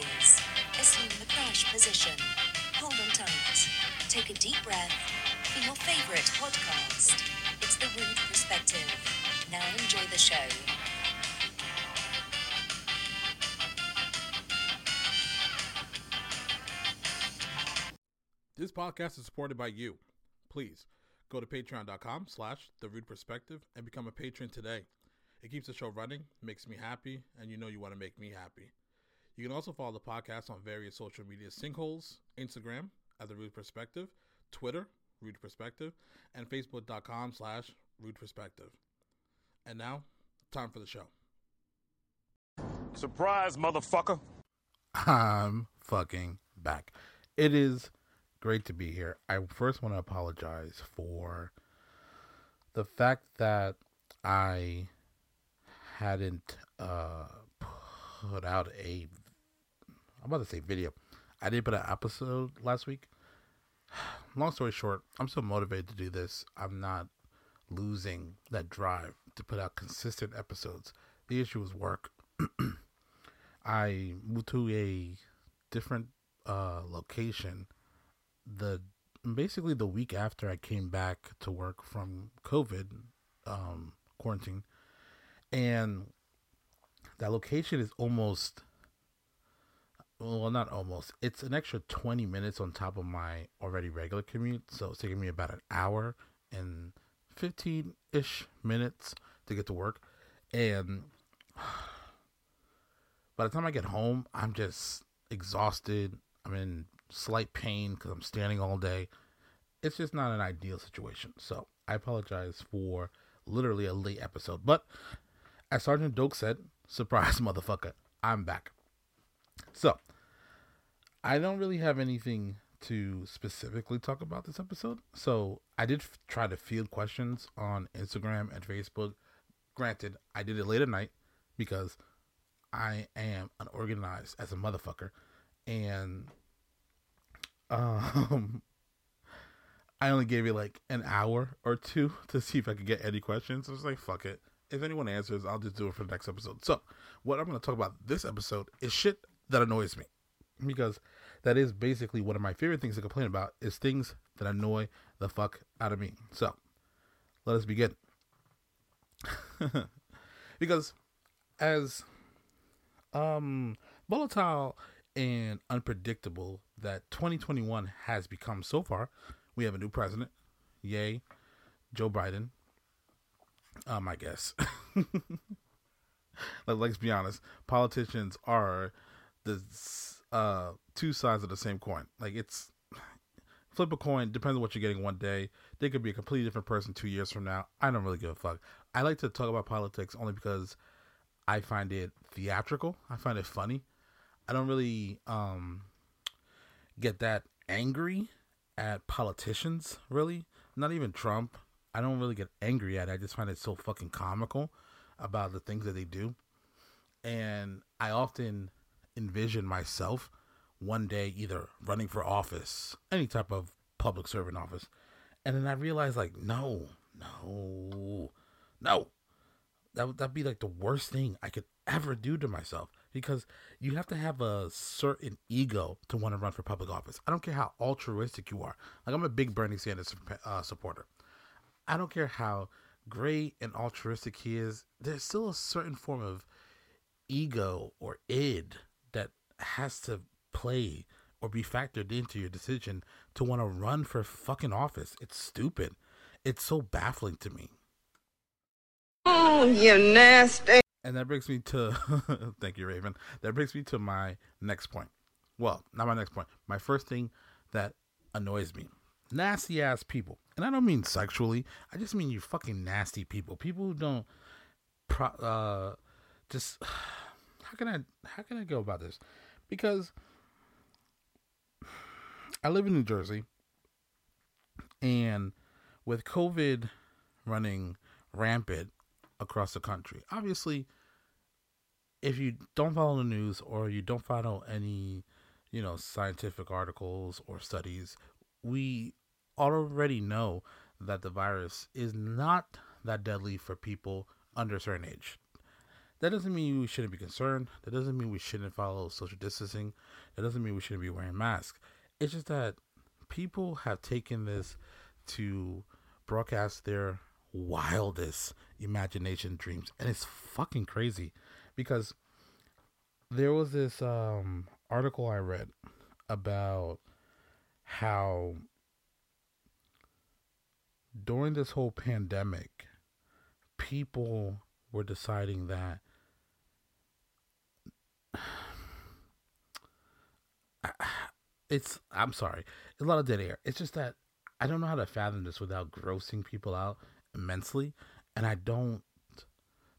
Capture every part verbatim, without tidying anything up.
devices. Assume the crash position. Hold on tight. Take a deep breath. For your favorite podcast. It's The Rude Perspective. Now enjoy the show. This podcast is supported by you. Please go to patreon.com slash the rude perspective and become a patron today. It keeps the show running, makes me happy, and you know you want to make me happy. You can also follow the podcast on various social media sinkholes, Instagram at the rude perspective, Twitter, rude perspective, and facebook.com slash rude perspective. And now, time for the show. Surprise, motherfucker. I'm fucking back. It is great to be here. I first want to apologize for the fact that I hadn't uh, put out a, I'm about to say video. I didn't put an episode last week. Long story short, I'm so motivated to do this. I'm not losing that drive to put out consistent episodes. The issue is work. I moved to a different uh, location the basically the week after I came back to work from COVID um, quarantine, and that location is almost, well, not almost, it's an extra twenty minutes on top of my already regular commute. So it's taking me about an hour and fifteen ish minutes to get to work. And by the time I get home, I'm just exhausted. I'm in slight pain because I'm standing all day. It's just not an ideal situation. So I apologize for literally a late episode. But as Sergeant Doak said, surprise, motherfucker, I'm back. So I don't really have anything to specifically talk about this episode. So I did f- try to field questions on Instagram and Facebook. Granted, I did it late at night because I am unorganized as a motherfucker. And Um, I only gave it like an hour or two to see if I could get any questions. I was like, fuck it. If anyone answers, I'll just do it for the next episode. So what I'm going to talk about this episode is shit that annoys me, because that is basically one of my favorite things to complain about, is things that annoy the fuck out of me. So let us begin. Because as um, volatile and unpredictable that twenty twenty-one has become so far, we have a new president. Yay, Joe Biden. Um, I guess. Let's be honest. Politicians are the uh, two sides of the same coin. Like, it's flip a coin. Depends on what you're getting one day. They could be a completely different person two years from now. I don't really give a fuck. I like to talk about politics only because I find it theatrical. I find it funny. I don't really um, get that angry at politicians, really. Not even Trump. I don't really get angry at it. I just find it so fucking comical about the things that they do. And I often envision myself one day either running for office, any type of public servant office. And then I realize, like, no, no, no. That would that'd be like the worst thing I could ever do to myself. Because you have to have a certain ego to want to run for public office. I don't care how altruistic you are. Like, I'm a big Bernie Sanders uh, supporter. I don't care how great and altruistic he is. There's still a certain form of ego or id that has to play or be factored into your decision to want to run for fucking office. It's stupid. It's so baffling to me. Oh, you nasty. And that brings me to, thank you, Raven. That brings me to my next point. Well, not my next point. My first thing that annoys me. Nasty ass people. And I don't mean sexually. I just mean you fucking nasty people. People who don't, pro, uh, just, how can I, how can I go about this? Because I live in New Jersey, and with COVID running rampant across the country. Obviously, if you don't follow the news or you don't follow any, you know, scientific articles or studies, we already know that the virus is not that deadly for people under a certain age. That doesn't mean we shouldn't be concerned. That doesn't mean we shouldn't follow social distancing. That doesn't mean we shouldn't be wearing masks. It's just that people have taken this to broadcast their wildest imagination dreams. And it's fucking crazy because there was this um, article I read about how during this whole pandemic, people were deciding that it's, I'm sorry, it's a lot of dead air. It's just that I don't know how to fathom this without grossing people out immensely. And I don't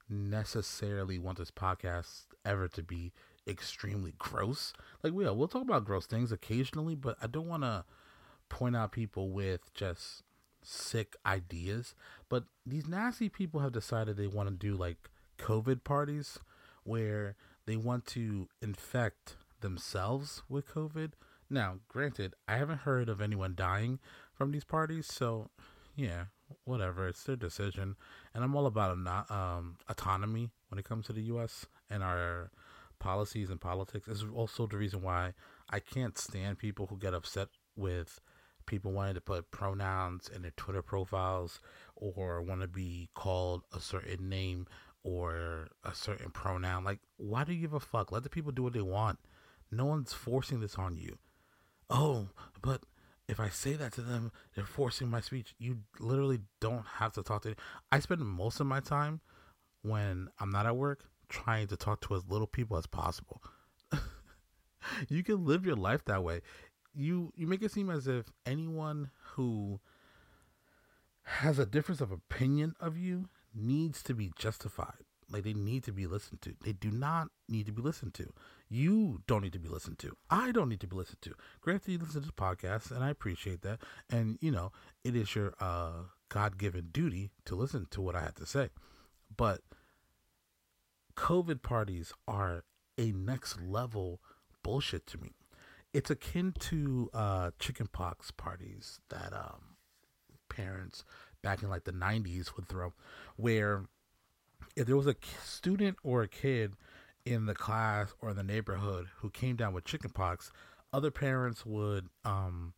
necessarily want this podcast ever to be extremely gross. Like, yeah, we'll talk about gross things occasionally, but I don't want to point out people with just sick ideas. But these nasty people have decided they want to do like COVID parties where they want to infect themselves with COVID. Now, granted, I haven't heard of anyone dying from these parties, so yeah, whatever, it's their decision. And I'm all about not, um, autonomy when it comes to the U S and our policies and politics. This is also the reason why I can't stand people who get upset with people wanting to put pronouns in their Twitter profiles or want to be called a certain name or a certain pronoun. Like, why do you give a fuck? Let the people do what they want. No one's forcing this on you. Oh, but if I say that to them, they're forcing my speech. You literally don't have to talk to them. I spend most of my time when I'm not at work trying to talk to as little people as possible. You can live your life that way. You you make it seem as if anyone who has a difference of opinion of you needs to be justified. Like, they need to be listened to. They do not need to be listened to. You don't need to be listened to. I don't need to be listened to. Granted, you listen to this podcast, and I appreciate that. And, you know, it is your uh, God-given duty to listen to what I have to say. But COVID parties are a next-level bullshit to me. It's akin to uh, chickenpox parties that um, parents back in like the nineties would throw, where if there was a student or a kid in the class or in the neighborhood who came down with chickenpox, other parents would um,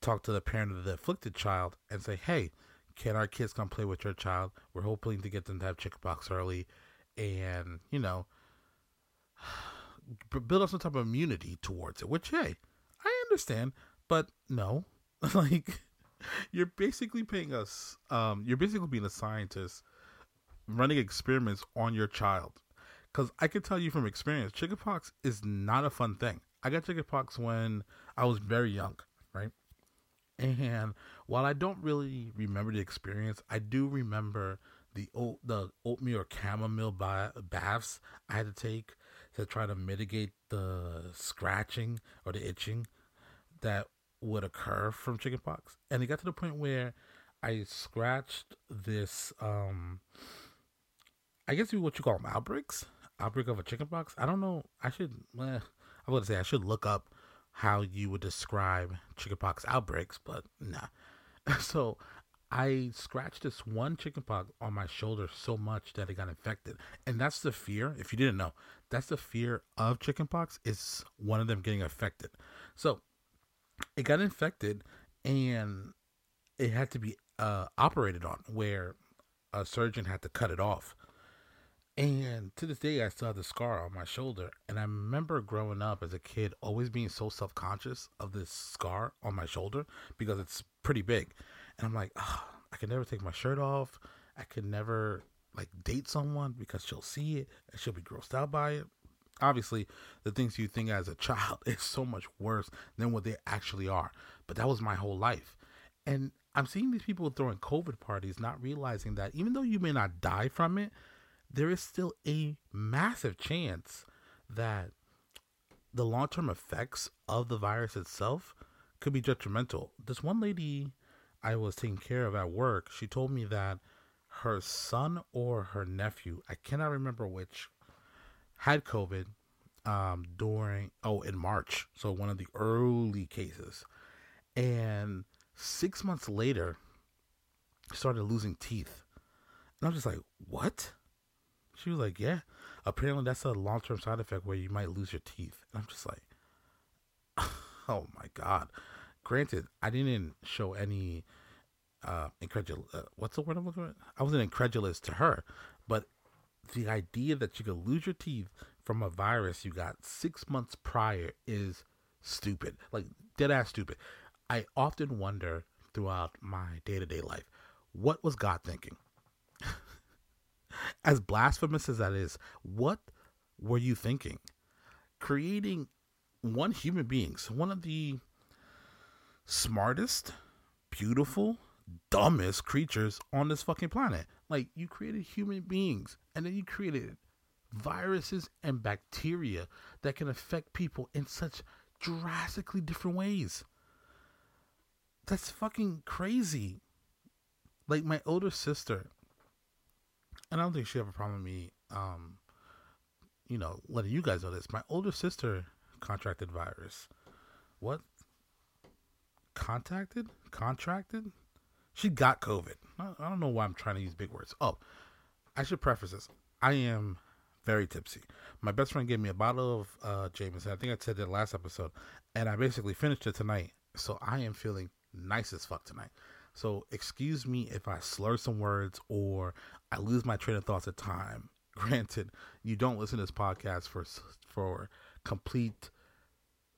talk to the parent of the afflicted child and say, "Hey, can our kids come play with your child? We're hoping to get them to have chickenpox early, and you know." Build up some type of immunity towards it, which, hey, I understand, but no, like, you're basically paying us, um, you're basically being a scientist running experiments on your child. Because I can tell you from experience, chickenpox is not a fun thing. I got chickenpox when I was very young, right? And while I don't really remember the experience, I do remember the oat, the oatmeal or chamomile ba- baths I had to take to try to mitigate the scratching or the itching that would occur from chickenpox. And it got to the point where I scratched this, um, I guess what you call them, outbreaks? Outbreak of a chickenpox? I don't know. I should, eh, I would say I should look up how you would describe chickenpox outbreaks, but nah. So I scratched this one chickenpox on my shoulder so much that it got infected. And that's the fear, if you didn't know, that's the fear of chickenpox, is one of them getting affected. So it got infected and it had to be uh, operated on, where a surgeon had to cut it off. And to this day, I still have the scar on my shoulder. And I remember growing up as a kid always being so self-conscious of this scar on my shoulder because it's pretty big. And I'm like, oh, I can never take my shirt off. I can never like date someone because she'll see it and she'll be grossed out by it. Obviously, the things you think as a child is so much worse than what they actually are. But that was my whole life. And I'm seeing these people throwing COVID parties, not realizing that even though you may not die from it, there is still a massive chance that the long-term effects of the virus itself could be detrimental. This one lady I was taking care of at work, she told me that her son or her nephew, I cannot remember which, had COVID um, during, oh, in March. So one of the early cases. And six months later, started losing teeth. And I'm just like, what? She was like, yeah, apparently that's a long-term side effect where you might lose your teeth. And I'm just like, oh my God. Granted, I didn't show any uh, incredulous, uh, what's the word I'm looking at? I wasn't incredulous to her, but the idea that you could lose your teeth from a virus you got six months prior is stupid, like dead ass stupid. I often wonder throughout my day-to-day life, what was God thinking? As blasphemous as that is, what were you thinking? Creating one human being, so one of the smartest, beautiful, dumbest creatures on this fucking planet. Like, you created human beings, and then you created viruses and bacteria that can affect people in such drastically different ways. That's fucking crazy. Like, my older sister, and I don't think she have a problem with me, um, you know, letting you guys know this. My older sister contracted virus. What? Contacted? Contracted? She got COVID. I don't know why I'm trying to use big words. Oh, I should preface this. I am very tipsy. My best friend gave me a bottle of uh, Jameson. I think I said that last episode. And I basically finished it tonight. So I am feeling nice as fuck tonight. So excuse me if I slur some words or I lose my train of thoughts at time. Granted, you don't listen to this podcast for for complete,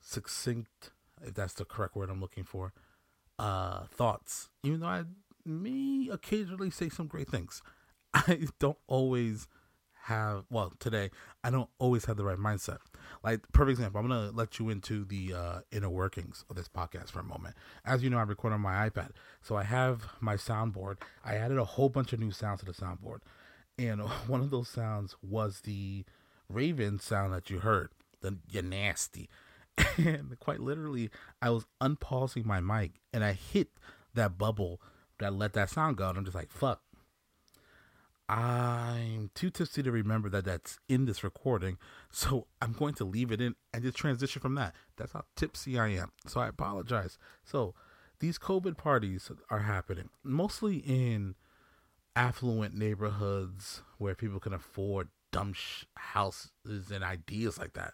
succinct, if that's the correct word I'm looking for, uh, thoughts. Even though I may occasionally say some great things, I don't always have, well, today, I don't always have the right mindset. Like, perfect example, I'm going to let you into the uh, inner workings of this podcast for a moment. As you know, I record on my iPad. So I have my soundboard. I added a whole bunch of new sounds to the soundboard. And one of those sounds was the Raven sound that you heard. The you're nasty. And quite literally, I was unpausing my mic and I hit that bubble that let that sound go. And I'm just like, fuck. I'm too tipsy to remember that that's in this recording. So I'm going to leave it in and just transition from that. That's how tipsy I am. So I apologize. So these COVID parties are happening mostly in affluent neighborhoods where people can afford dumb sh- houses and ideas like that.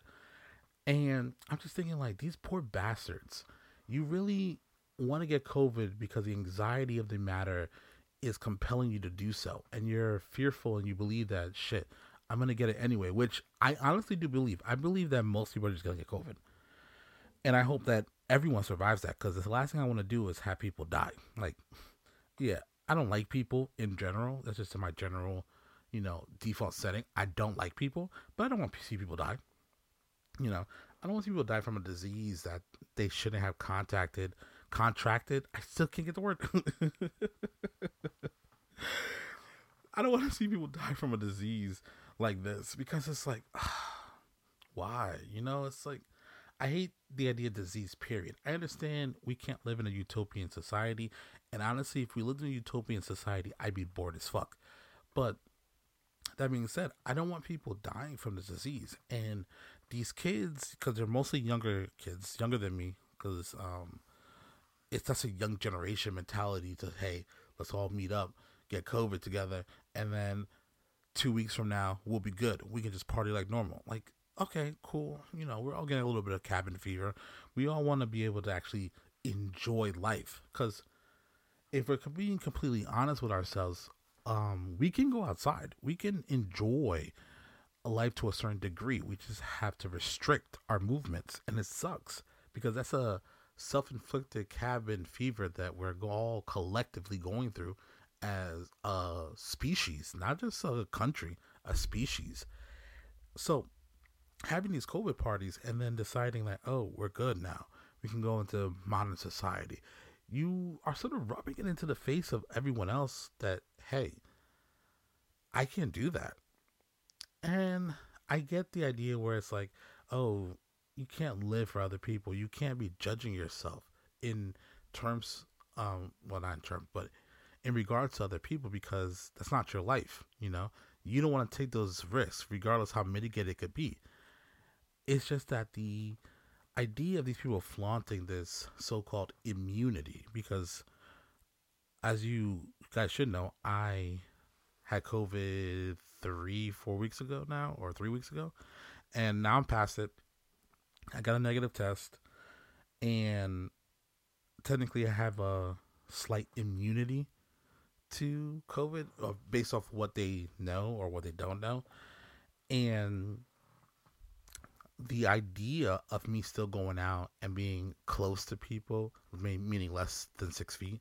And I'm just thinking, like, these poor bastards, you really want to get COVID because the anxiety of the matter is compelling you to do so. And you're fearful and you believe that, shit, I'm going to get it anyway, which I honestly do believe. I believe that most people are just going to get COVID. And I hope that everyone survives that, because the last thing I want to do is have people die. Like, yeah, I don't like people in general. That's just in my general, you know, default setting. I don't like people, but I don't want to see people die. You know, I don't want people to die from a disease that they shouldn't have contacted, contracted. I still can't get the word. I don't want to see people die from a disease like this, because it's like, ugh, why? You know, it's like, I hate the idea of disease, period. I understand we can't live in a utopian society. And honestly, if we lived in a utopian society, I'd be bored as fuck. But that being said, I don't want people dying from this disease. And these kids, because they're mostly younger kids, younger than me, because um, it's such a young generation mentality to, hey, let's all meet up, get COVID together, and then two weeks from now, we'll be good. We can just party like normal. Like, okay, cool. You know, we're all getting a little bit of cabin fever. We all want to be able to actually enjoy life, because if we're being completely honest with ourselves, um, we can go outside. We can enjoy life to a certain degree. We just have to restrict our movements, and it sucks because that's a self-inflicted cabin fever that we're all collectively going through as a species, not just a country, a species. So having these COVID parties and then deciding that, oh, we're good now, we can go into modern society, you are sort of rubbing it into the face of everyone else that, hey, I can't do that. And I get the idea where it's like, oh, you can't live for other people. You can't be judging yourself in terms, um, well, not in terms, but in regards to other people, because that's not your life. You know, you don't want to take those risks, regardless how mitigated it could be. It's just that the idea of these people flaunting this so-called immunity, because as you guys should know, I had COVID three, four weeks ago now, or three weeks ago. And now I'm past it. I got a negative test. And technically I have a slight immunity to COVID uh, based off what they know or what they don't know. And the idea of me still going out and being close to people, meaning less than six feet,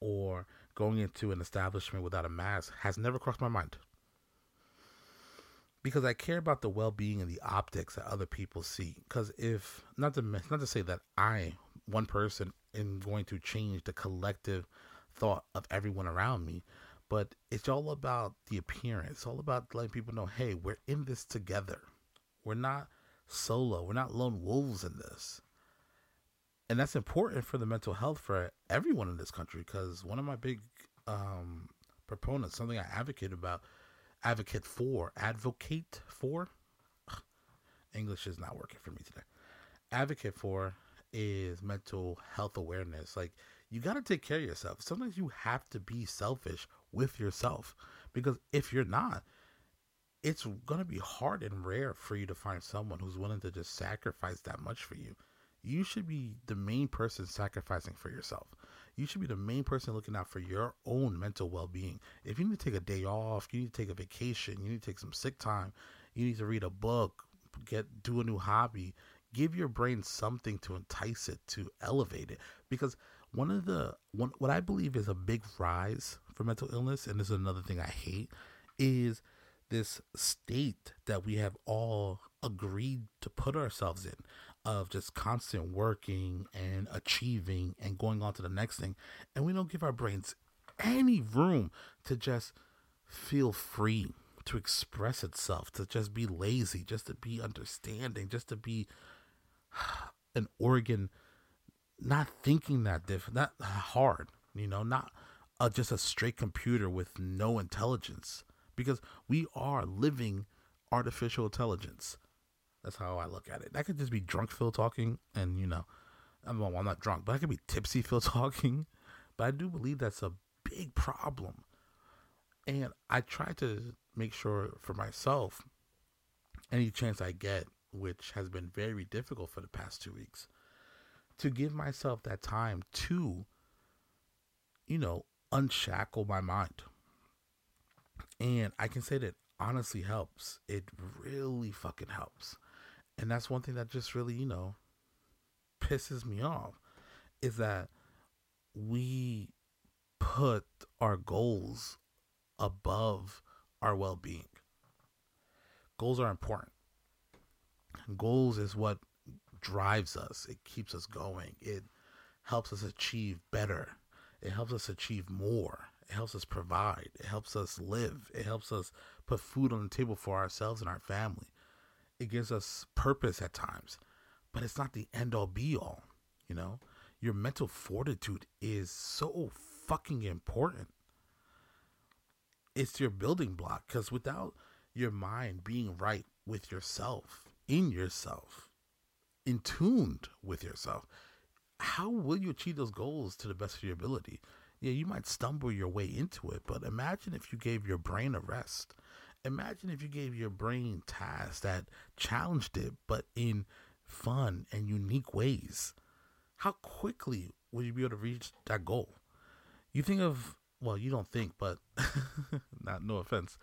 or going into an establishment without a mask has never crossed my mind. Because I care about the well-being and the optics that other people see. Because if, not to not to say that I, one person, am going to change the collective thought of everyone around me, but it's all about the appearance. It's all about letting people know, hey, we're in this together. We're not solo. We're not lone wolves in this. And that's important for the mental health for everyone in this country. Because one of my big um, proponents, something I advocate about, advocate for, advocate for, ugh, English is not working for me today. Advocate for is mental health awareness. Like, you got to take care of yourself. Sometimes you have to be selfish with yourself. Because if you're not, it's going to be hard and rare for you to find someone who's willing to just sacrifice that much for you. You should be the main person sacrificing for yourself. You should be the main person looking out for your own mental well-being. If you need to take a day off, you need to take a vacation, you need to take some sick time, you need to read a book, get do a new hobby, give your brain something to entice it, to elevate it. Because one of the, one, what I believe is a big rise for mental illness, and this is another thing I hate, is this state that we have all agreed to put ourselves in of just constant working and achieving and going on to the next thing. And we don't give our brains any room to just feel free, to express itself, to just be lazy, just to be understanding, just to be an organ, not thinking that diff- not hard, you know, not uh, just a straight computer with no intelligence. Because we are living artificial intelligence. That's how I look at it. That could just be drunk Phil talking. And, you know, I'm, well, I'm not drunk, but I could be tipsy Phil talking. But I do believe that's a big problem. And I try to make sure for myself, any chance I get, which has been very difficult for the past two weeks, to give myself that time to, you know, unshackle my mind. And I can say that honestly helps. It really fucking helps. And that's one thing that just really, you know, pisses me off is that we put our goals above our well-being. Goals are important. Goals is what drives us. It keeps us going. It helps us achieve better. It helps us achieve more. It helps us provide. It helps us live. It helps us put food on the table for ourselves and our family. It gives us purpose at times, but it's not the end all be all. You know, your mental fortitude is so fucking important. It's your building block, because without your mind being right with yourself, in yourself, in tuned with yourself, how will you achieve those goals to the best of your ability? Yeah, you might stumble your way into it, but imagine if you gave your brain a rest. Imagine if you gave your brain tasks that challenged it, but in fun and unique ways. How quickly would you be able to reach that goal? You think of, well, you don't think, but not no offense.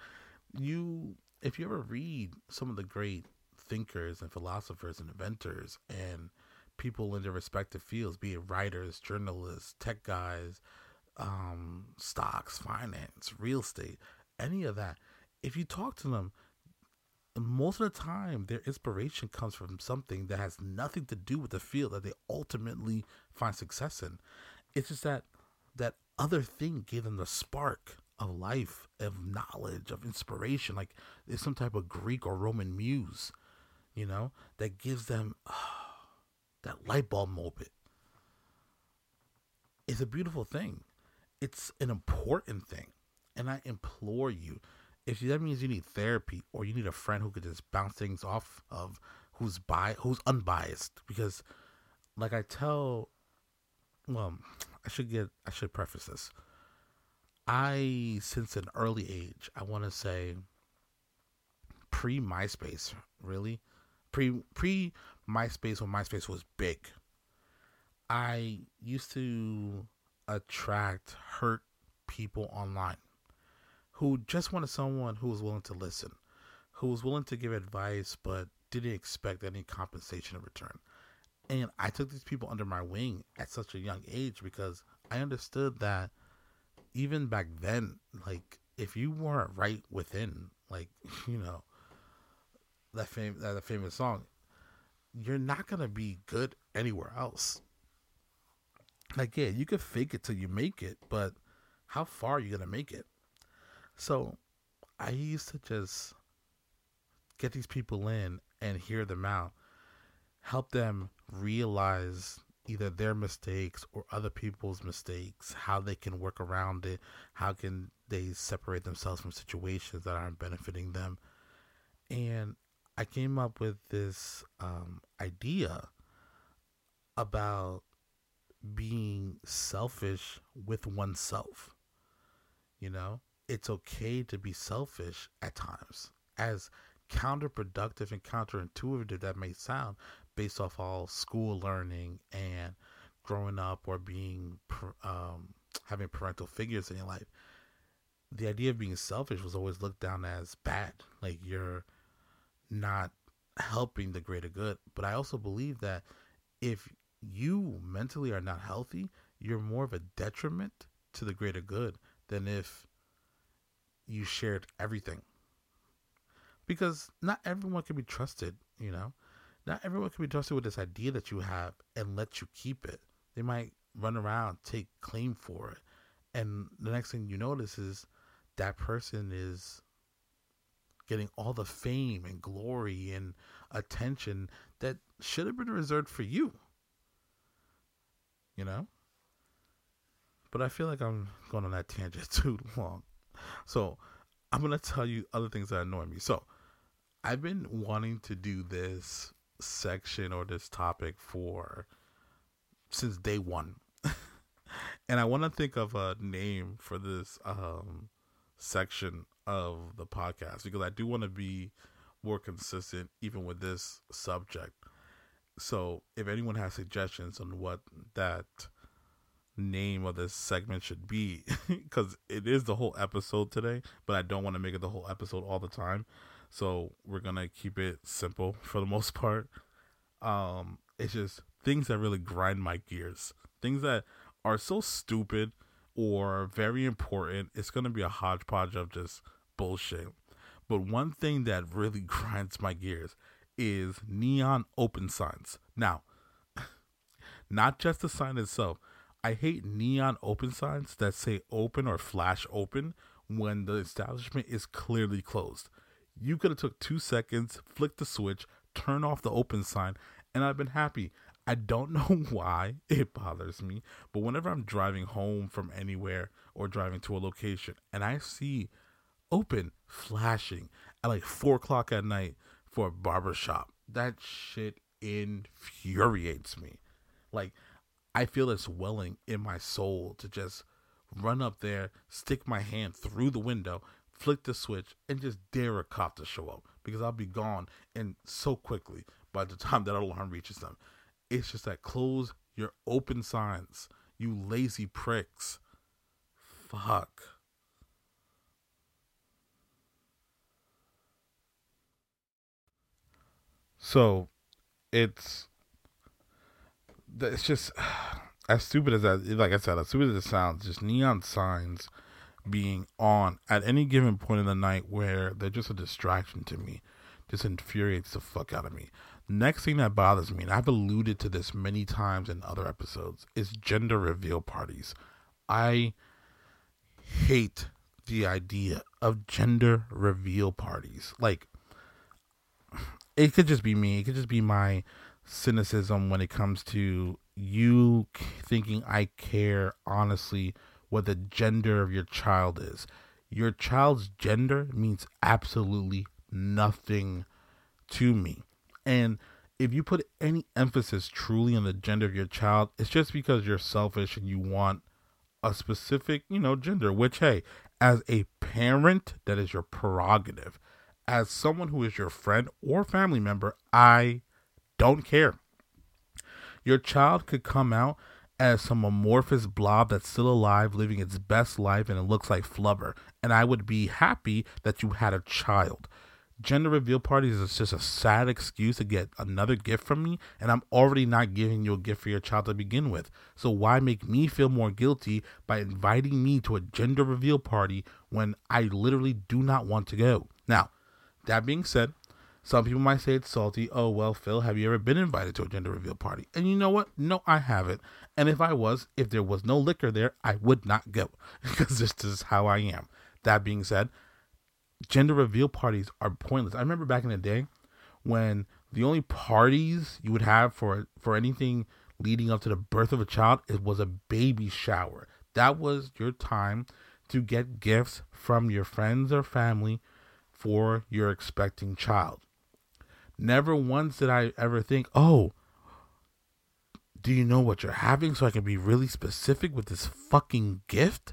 You, if you ever read some of the great thinkers and philosophers and inventors and people in their respective fields, be it writers, journalists, tech guys, Um, stocks, finance, real estate, any of that. If you talk to them, most of the time their inspiration comes from something that has nothing to do with the field that they ultimately find success in. It's just that that other thing gave them the spark of life, of knowledge, of inspiration. Like there's some type of Greek or Roman muse, you know, that gives them uh, that light bulb moment. It's a beautiful thing. It's an important thing. And I implore you, if that means you need therapy or you need a friend who could just bounce things off of, who's bi- who's unbiased, because like I tell, well, I should get, I should preface this. I, since an early age, I want to say pre-MySpace, really. Pre, pre-MySpace, when MySpace was big, I used to attract hurt people online who just wanted someone who was willing to listen, who was willing to give advice, but didn't expect any compensation in return. And I took these people under my wing at such a young age because I understood that even back then, like, if you weren't right within, like, you know, that, fam- that famous song, you're not going to be good anywhere else. Like, yeah, you can fake it till you make it, but how far are you going to make it? So I used to just get these people in and hear them out, help them realize either their mistakes or other people's mistakes, how they can work around it, how can they separate themselves from situations that aren't benefiting them. And I came up with this um, idea about being selfish with oneself. You know, it's okay to be selfish at times, as counterproductive and counterintuitive that may sound, based off all school learning and growing up or being um, having parental figures in your life. The idea of being selfish was always looked down as bad, like you're not helping the greater good. But I also believe that if you mentally are not healthy, you're more of a detriment to the greater good than if you shared everything. Because not everyone can be trusted, you know. Not everyone can be trusted with this idea that you have and let you keep it. They might run around, take claim for it. And the next thing you notice is that person is getting all the fame and glory and attention that should have been reserved for you. You know? But I feel like I'm going on that tangent too long. So I'm going to tell you other things that annoy me. So I've been wanting to do this section or this topic for since day one. And I want to think of a name for this um, section of the podcast, because I do want to be more consistent even with this subject. So if anyone has suggestions on what that name of this segment should be, because it is the whole episode today, but I don't want to make it the whole episode all the time. So we're going to keep it simple for the most part. Um, it's just things that really grind my gears. Things that are so stupid or very important. It's going to be a hodgepodge of just bullshit. But one thing that really grinds my gears is neon open signs. Now, not just the sign itself. I hate neon open signs that say open or flash open when the establishment is clearly closed. You could have took two seconds, flick the switch, turn off the open sign, and I've been happy. I don't know why it bothers me, but whenever I'm driving home from anywhere or driving to a location and I see open flashing at like four o'clock at night for a barbershop, that shit infuriates me. Like, I feel this welling in my soul to just run up there, stick my hand through the window, flick the switch, and just dare a cop to show up, because I'll be gone and so quickly by the time that alarm reaches them. It's just that close your open signs, you lazy pricks. Fuck. So it's it's just as stupid as that. Like I said, as stupid as it sounds, just neon signs being on at any given point in the night where they're just a distraction to me just infuriates the fuck out of me. Next thing that bothers me, and I've alluded to this many times in other episodes, is gender reveal parties. I hate the idea of gender reveal parties. Like, it could just be me. It could just be my cynicism when it comes to you thinking I care honestly what the gender of your child is. Your child's gender means absolutely nothing to me. And if you put any emphasis truly on the gender of your child, it's just because you're selfish and you want a specific, you know, gender, which, hey, as a parent, that is your prerogative. as someone who is your friend or family member, I don't care. Your child could come out as some amorphous blob that's still alive, living its best life, and it looks like flubber. And I would be happy that you had a child. Gender reveal parties is just a sad excuse to get another gift from me, and I'm already not giving you a gift for your child to begin with. So why make me feel more guilty by inviting me to a gender reveal party when I literally do not want to go? Now, that being said, some people might say it's salty. Oh, well, Phil, have you ever been invited to a gender reveal party? And you know what? No, I haven't. And if I was, if there was no liquor there, I would not go, because this is how I am. That being said, gender reveal parties are pointless. I remember back in the day when the only parties you would have for for anything leading up to the birth of a child, it was a baby shower. That was your time to get gifts from your friends or family for your expecting child. Never once did I ever think, oh, do you know what you're having so I can be really specific with this fucking gift?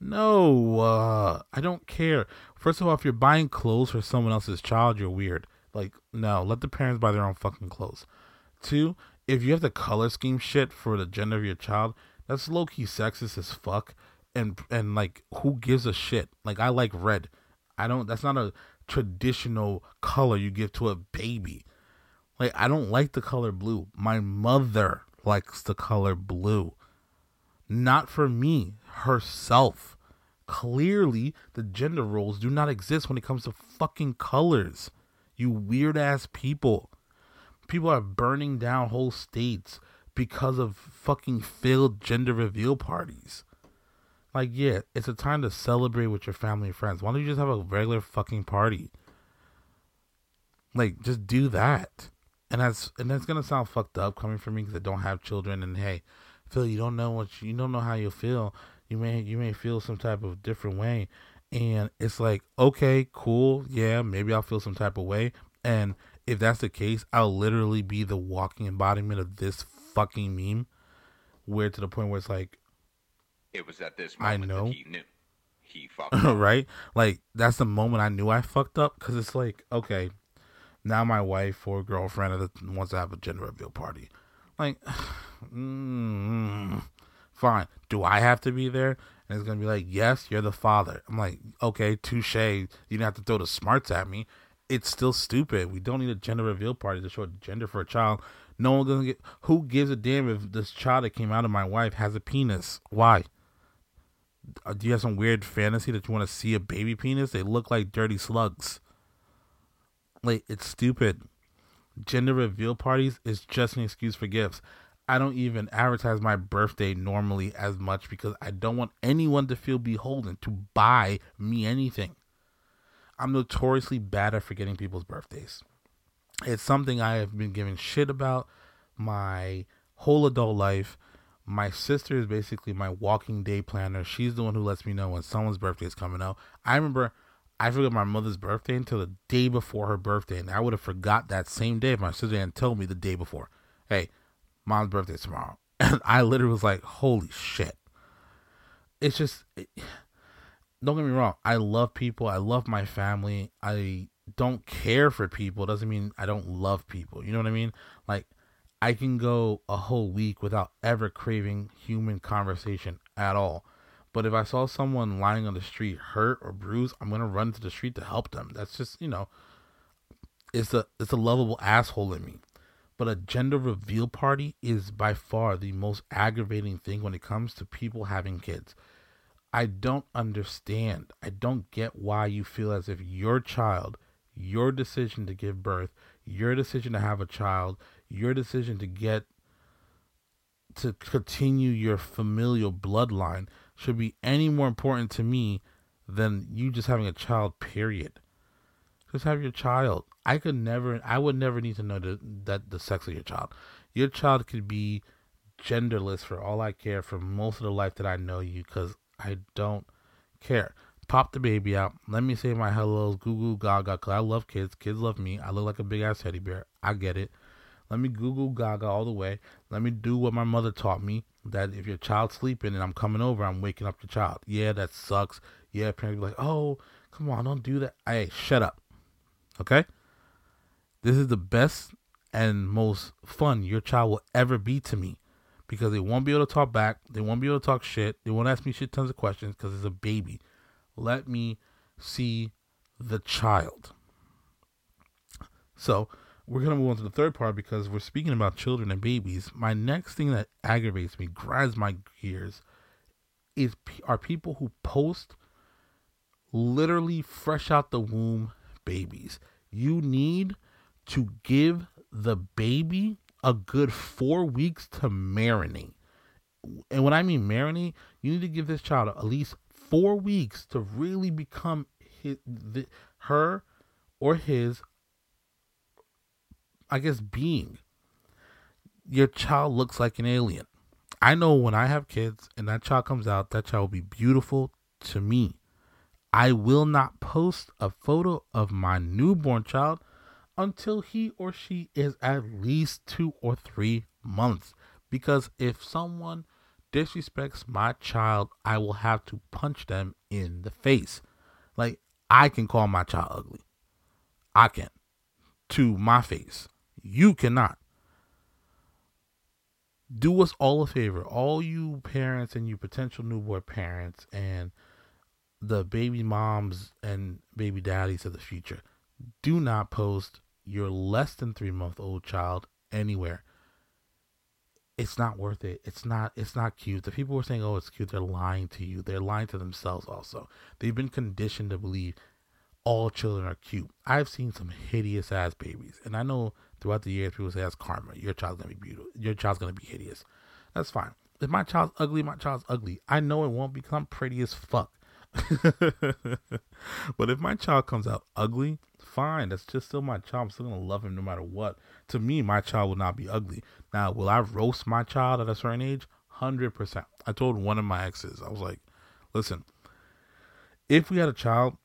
No, uh, I don't care. First of all, if you're buying clothes for someone else's child, you're weird. Like, no, let the parents buy their own fucking clothes. Two, if you have to color scheme shit for the gender of your child, that's low-key sexist as fuck. And, and like, who gives a shit? Like, I like red. I don't, that's not a traditional color you give to a baby. Like, I don't like the color blue. My mother likes the color blue. Not for me, herself. Clearly, the gender roles do not exist when it comes to fucking colors. You weird ass people. People are burning down whole states because of fucking failed gender reveal parties. Like, yeah, it's a time to celebrate with your family and friends. Why don't you just have a regular fucking party? Like, just do that. And that's and that's gonna sound fucked up coming from me because I don't have children. And hey, Phil, you don't know what you, you don't know how you feel. You may you may feel some type of different way, and it's like, okay, cool, yeah, maybe I'll feel some type of way. And if that's the case, I'll literally be the walking embodiment of this fucking meme, where to the point where it's like, it was at this moment I know that he knew he fucked up. Right? Like, that's the moment I knew I fucked up, because it's like, okay, now my wife or girlfriend wants to have a gender reveal party. Like, mm, fine. Do I have to be there? And it's going to be like, yes, you're the father. I'm like, okay, touche. You didn't have to throw the smarts at me. It's still stupid. We don't need a gender reveal party to show gender for a child. No one's going to get, who gives a damn if this child that came out of my wife has a penis? Why? Do you have some weird fantasy that you want to see a baby penis? They look like dirty slugs. Like, it's stupid. Gender reveal parties is just an excuse for gifts. I don't even advertise my birthday normally as much because I don't want anyone to feel beholden to buy me anything. I'm notoriously bad at forgetting people's birthdays. It's something I have been giving shit about my whole adult life. My sister is basically my walking day planner. She's the one who lets me know when someone's birthday is coming up. I remember I forgot my mother's birthday until the day before her birthday, and I would have forgot that same day if my sister hadn't told me the day before, hey, mom's birthday is tomorrow. And I literally was like, holy shit. It's just, it, don't get me wrong, I love people, I love my family, I don't care for people, doesn't mean I don't love people, you know what I mean? Like, I can go a whole week without ever craving human conversation at all. But if I saw someone lying on the street hurt or bruised, I'm going to run to the street to help them. That's just, you know, it's a it's a lovable asshole in me. But a gender reveal party is by far the most aggravating thing when it comes to people having kids. I don't understand. I don't get why you feel as if your child, your decision to give birth, your decision to have a child, your decision to get to continue your familial bloodline should be any more important to me than you just having a child, period. Just have your child. I could never, I would never need to know the, that the sex of your child. Your child could be genderless for all I care for most of the life that I know you, because I don't care. Pop the baby out. Let me say my hellos, goo goo gaga, because I love kids. Kids love me. I look like a big ass teddy bear. I get it. Let me goo goo gaga all the way. Let me do what my mother taught me. That if your child's sleeping and I'm coming over, I'm waking up your child. Yeah, that sucks. Yeah, parents be like, oh, come on, don't do that. Hey, shut up. Okay? This is the best and most fun your child will ever be to me, because they won't be able to talk back. They won't be able to talk shit. They won't ask me shit tons of questions because it's a baby. Let me see the child. So we're going to move on to the third part, because we're speaking about children and babies. My next thing that aggravates me, grinds my gears, is are people who post literally fresh out the womb babies. You need to give the baby a good four weeks to marinate. And when I mean marinate, you need to give this child at least four weeks to really become his, the, her or his, I guess, being. Your child looks like an alien. I know when I have kids and that child comes out, that child will be beautiful to me. I will not post a photo of my newborn child until he or she is at least two or three months. Because if someone disrespects my child, I will have to punch them in the face. Like, I can call my child ugly. I can. To my face. You cannot. Do us all a favor. All you parents and you potential newborn parents and the baby moms and baby daddies of the future, do not post your less than three month old child anywhere. It's not worth it. It's not, it's not cute. The people who are saying, oh, it's cute, they're lying to you. They're lying to themselves also. They've been conditioned to believe all children are cute. I've seen some hideous ass babies. And I know throughout the years, people say that's karma. Your child's going to be beautiful. Your child's going to be hideous. That's fine. If my child's ugly, my child's ugly. I know it won't become pretty as fuck. But if my child comes out ugly, fine, that's just still my child. I'm still gonna love him no matter what. To me, my child will not be ugly. Now, will I roast my child at a certain age? one hundred percent. I told one of my exes, I was like, listen, if we had a child,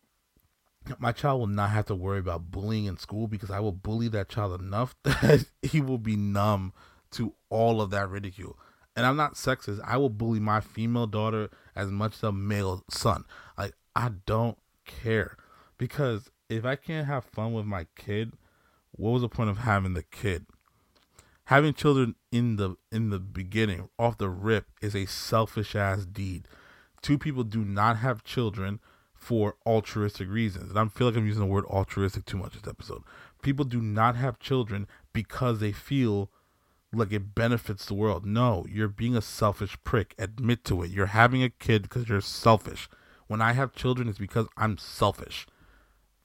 my child will not have to worry about bullying in school, because I will bully that child enough that he will be numb to all of that ridicule. And I'm not sexist. I will bully my female daughter as much as a male son. Like, I don't care. Because if I can't have fun with my kid, what was the point of having the kid? Having children in the in the beginning, off the rip, is a selfish ass deed. Two people do not have children for altruistic reasons. And I feel like I'm using the word altruistic too much this episode. People do not have children because they feel like it benefits the world. No, you're being a selfish prick. Admit to it. You're having a kid because you're selfish. When I have children, it's because I'm selfish.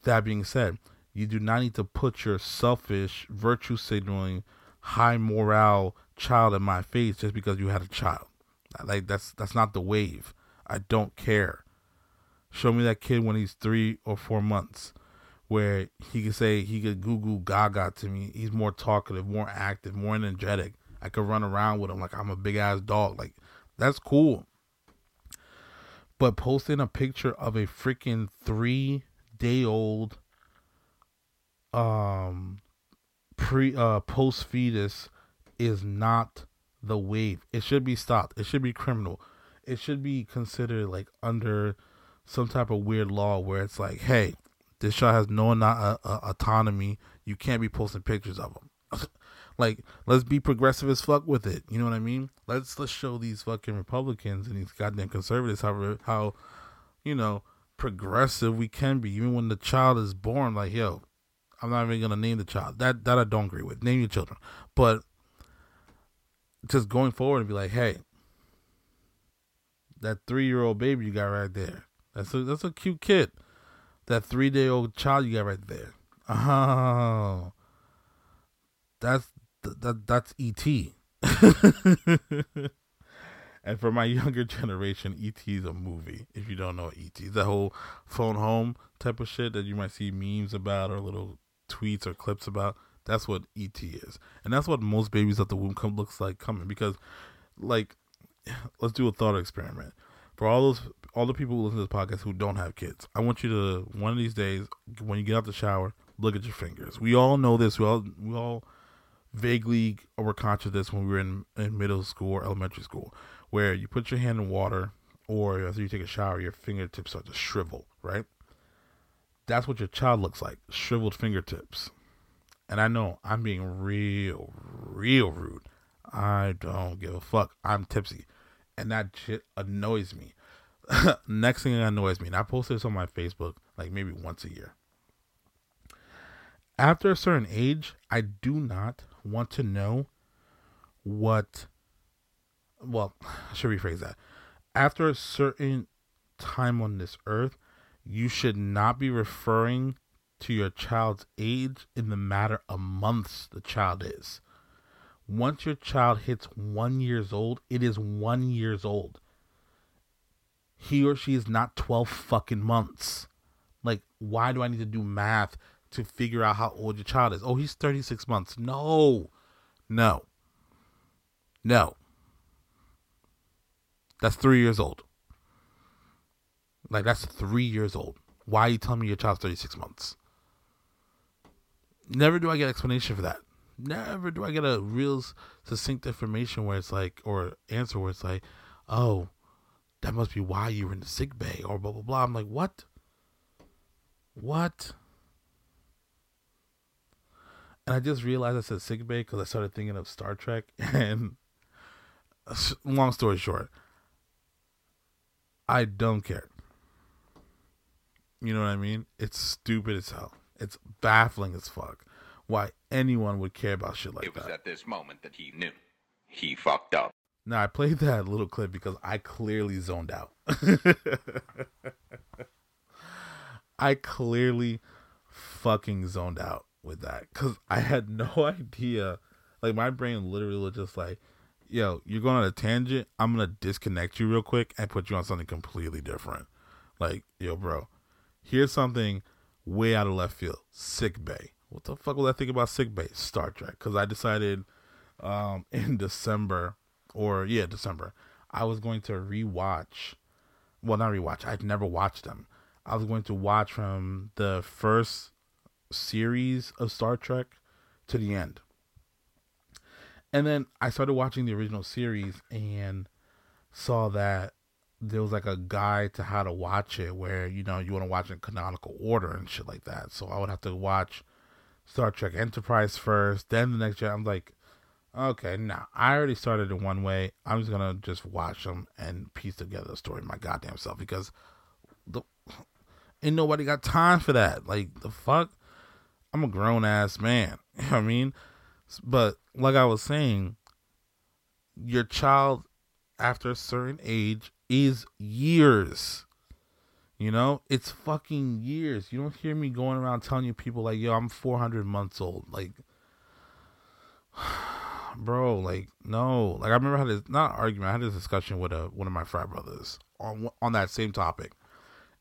That being said, you do not need to put your selfish, virtue signaling, high morale child in my face just because you had a child. Like, that's that's not the wave. I don't care. Show me that kid when he's three or four months, where he could say, he could goo goo gaga to me. He's more talkative, more active, more energetic. I could run around with him like I'm a big ass dog. Like, that's cool. But posting a picture of a freaking three day old um pre uh post fetus is not the wave. It should be stopped. It should be criminal. It should be considered like under some type of weird law where it's like, hey, this child has no not, uh, autonomy. You can't be posting pictures of them. Like, let's be progressive as fuck with it. You know what I mean? Let's let's show these fucking Republicans and these goddamn conservatives how, how you know, progressive we can be. Even when the child is born, like, yo, I'm not even going to name the child. That, that I don't agree with. Name your children. But just going forward and be like, hey, that three-year-old baby you got right there, that's a, that's a cute kid. That three-day-old child you got right there. Oh. That's that that's E T And for my younger generation, E T is a movie. If you don't know what E T is, that whole phone home type of shit that you might see memes about or little tweets or clips about, that's what E T is. And that's what most babies out the womb come looks like coming. Because, like, let's do a thought experiment. For all those all the people who listen to this podcast who don't have kids, I want you to, one of these days, when you get out the shower, look at your fingers. We all know this. We all, we all vaguely were conscious of this when we were in, in middle school or elementary school, where you put your hand in water, or after you take a shower, your fingertips start to shrivel, right? that's what your child looks like, shriveled fingertips. And I know I'm being real, real rude. I don't give a fuck. I'm tipsy. And that shit annoys me. Next thing that annoys me, and I post this on my Facebook like maybe once a year. After a certain age, I do not want to know what, well, I should rephrase that. After a certain time on this earth, you should not be referring to your child's age in the matter of months the child is. Once your child hits one years old, it is one years old. He or she is not twelve fucking months. Like, why do I need to do math to figure out how old your child is? Oh, he's thirty-six months. No, no, no. That's three years old. Like, that's three years old. Why are you telling me your child's thirty-six months? Never do I get an explanation for that. Never do I get a real succinct information where it's like, or answer where it's like, oh, that must be why you were in the sick bay or blah, blah, blah. I'm like, what? What? And I just realized I said sick bay because I started thinking of Star Trek. And long story short, I don't care. You know what I mean? It's stupid as hell. It's baffling as fuck why anyone would care about shit like that. It was that. At this moment that he knew he fucked up. Now, I played that little clip because I clearly zoned out. I clearly fucking zoned out with that because I had no idea. Like, my brain literally was just like, yo, you're going on a tangent. I'm going to disconnect you real quick and put you on something completely different. Like, yo, bro, here's something way out of left field. Sick bay. What the fuck was I thinking about sick bay? Star Trek. Because I decided um, in December... Or, yeah, December. I was going to rewatch. Well, not rewatch. I'd never watched them. I was going to watch from the first series of Star Trek to the end. And then I started watching the original series and saw that there was like a guide to how to watch it where, you know, you want to watch in canonical order and shit like that. So I would have to watch Star Trek Enterprise first. Then the next year, I'm like, okay, now I already started in one way. I'm just gonna just watch them and piece together the story my goddamn self because the ain't nobody got time for that. Like, the fuck, I'm a grown ass man. You know what I mean? But like I was saying, your child after a certain age is years. You know, it's fucking years. You don't hear me going around telling you people like, yo, I'm four hundred months old. Like. Bro, like, no, like, I remember I had this, not an argument, I had this discussion with a, one of my frat brothers on on that same topic,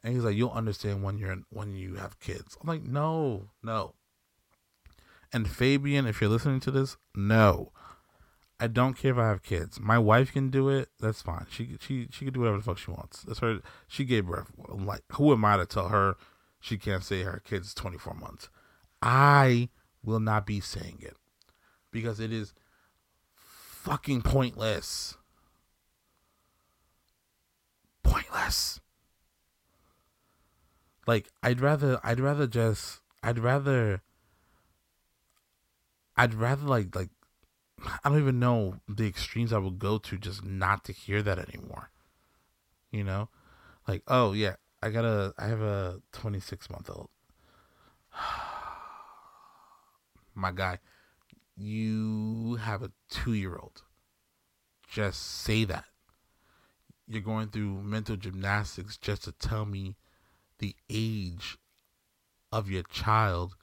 and he's like, you'll understand when you're, when you have kids. I'm like, no, no, and Fabian, if you're listening to this, no, I don't care if I have kids. My wife can do it, that's fine, she, she, she can do whatever the fuck she wants, that's her, she gave birth, like, who am I to tell her she can't say her kid's twenty-four months? I will not be saying it, because it is fucking pointless. Pointless. Like, I'd rather, I'd rather just, I'd rather, I'd rather like, like, I don't even know the extremes I would go to just not to hear that anymore. You know? Like, oh yeah, I got a, I have a twenty-six month old. My guy. You have a two-year-old. Just say that. You're going through mental gymnastics just to tell me the age of your child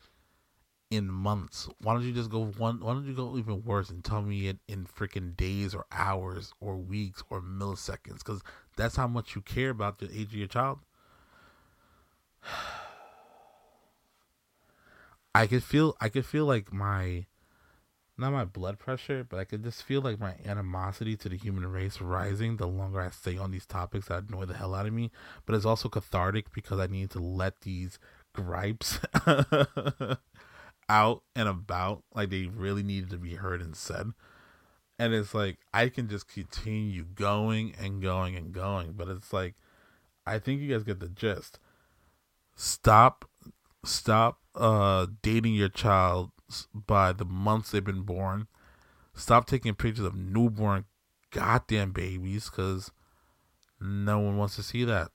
in months. Why don't you just go one? Why don't you go even worse and tell me it in freaking days or hours or weeks or milliseconds? Because that's how much you care about the age of your child. I could feel. I could feel like my. Not my blood pressure, but I could just feel like my animosity to the human race rising the longer I stay on these topics that annoy the hell out of me. But it's also cathartic because I need to let these gripes out and about, like they really needed to be heard and said. And it's like I can just continue going and going and going, but it's like I think you guys get the gist. Stop Stop uh, dating your child by the months they've been born. Stop taking pictures of newborn goddamn babies, because no one wants to see that.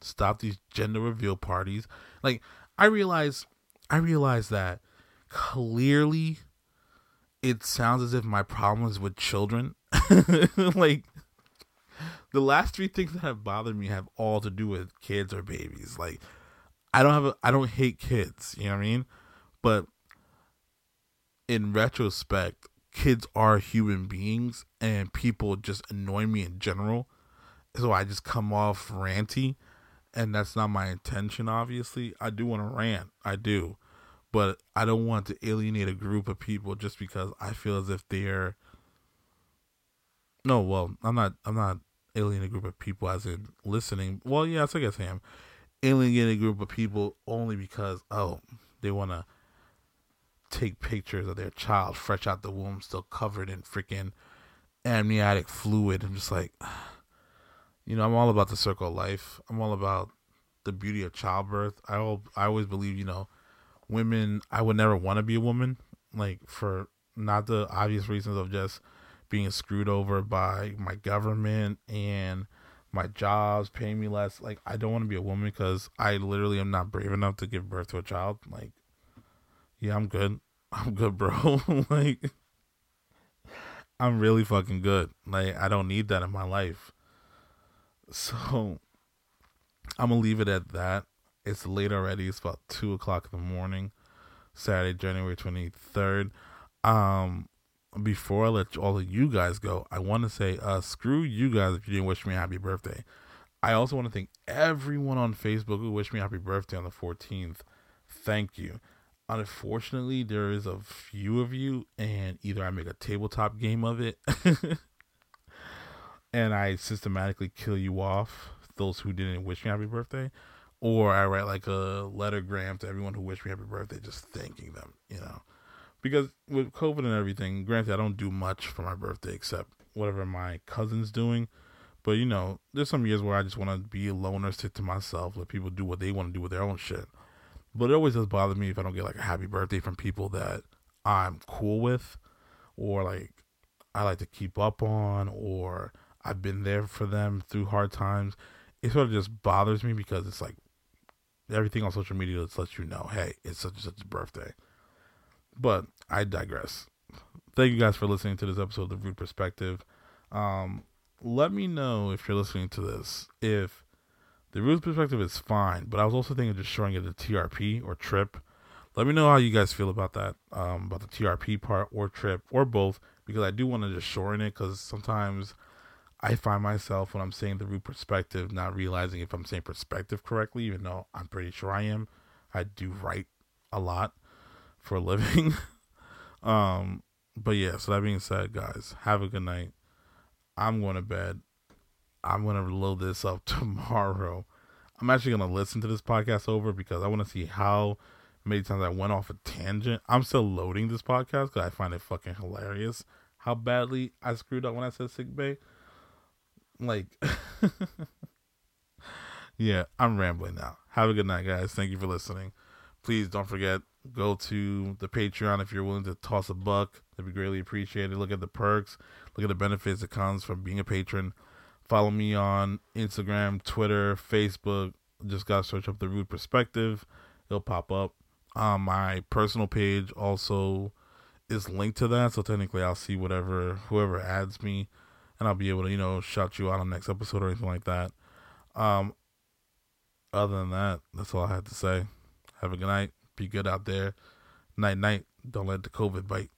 Stop these gender reveal parties. Like, I realize, I realize that clearly it sounds as if my problem is with children. Like, the last three things that have bothered me have all to do with kids or babies. Like, I don't have a, I don't hate kids, you know what I mean? But in retrospect, kids are human beings, and people just annoy me in general. So I just come off ranty, and that's not my intention, obviously. I do want to rant, I do. But I don't want to alienate a group of people just because I feel as if they're... No, well, I'm not, I'm not alienating a group of people as in listening. Well, yes, I guess I am. Alienating a group of people only because, oh, they want to take pictures of their child fresh out the womb, still covered in freaking amniotic fluid. I'm just like, you know, I'm all about the circle of life. I'm all about the beauty of childbirth. I all, I always believe, you know, women, I would never want to be a woman, like, for not the obvious reasons of just being screwed over by my government and my jobs paying me less. Like, I don't want to be a woman because I literally am not brave enough to give birth to a child. Like, yeah, I'm good. I'm good, bro. Like, I'm really fucking good. Like, I don't need that in my life. So I'm gonna leave it at that. It's late already. It's about two o'clock in the morning, Saturday, January twenty-third. Um, Before I let all of you guys go, I want to say, uh, screw you guys if you didn't wish me a happy birthday. I also want to thank everyone on Facebook who wished me a happy birthday on the fourteenth. Thank you. Unfortunately, there is a few of you, and either I make a tabletop game of it and I systematically kill you off, those who didn't wish me a happy birthday, or I write like a lettergram to everyone who wished me a happy birthday, just thanking them, you know. Because with COVID and everything, granted, I don't do much for my birthday except whatever my cousin's doing. But, you know, there's some years where I just want to be a loner, stick to myself, let people do what they want to do with their own shit. But it always does bother me if I don't get, like, a happy birthday from people that I'm cool with, or, like, I like to keep up on, or I've been there for them through hard times. It sort of just bothers me because it's, like, everything on social media just lets you know, hey, it's such and such a birthday. But I digress. Thank you guys for listening to this episode of The Rude Perspective. Um, let me know if you're listening to this, if The Rude Perspective is fine, but I was also thinking of just showing it a T R P or Trip. Let me know how you guys feel about that, um, about the T R P part or Trip or both, because I do want to just shorten it, because sometimes I find myself when I'm saying The Rude Perspective not realizing if I'm saying perspective correctly, even though I'm pretty sure I am. I do write a lot for a living. Um, but yeah, so that being said, guys, have a good night. I'm going to bed. I'm going to load this up tomorrow. I'm actually going to listen to this podcast over because I want to see how many times I went off a tangent. I'm still loading this podcast because I find it fucking hilarious how badly I screwed up when I said sick bay. Like, yeah, I'm rambling now. Have a good night, guys. Thank you for listening. Please don't forget, go to the Patreon if you're willing to toss a buck. That'd be greatly appreciated. Look at the perks. Look at the benefits that comes from being a patron. Follow me on Instagram, Twitter, Facebook. Just got to search up The Rude Perspective. It'll pop up. Um, my personal page also is linked to that. So technically I'll see whatever, whoever adds me. And I'll be able to, you know, shout you out on the next episode or anything like that. Um, other than that, that's all I had to say. Have a good night. Be good out there. Night, night. Don't let the COVID bite.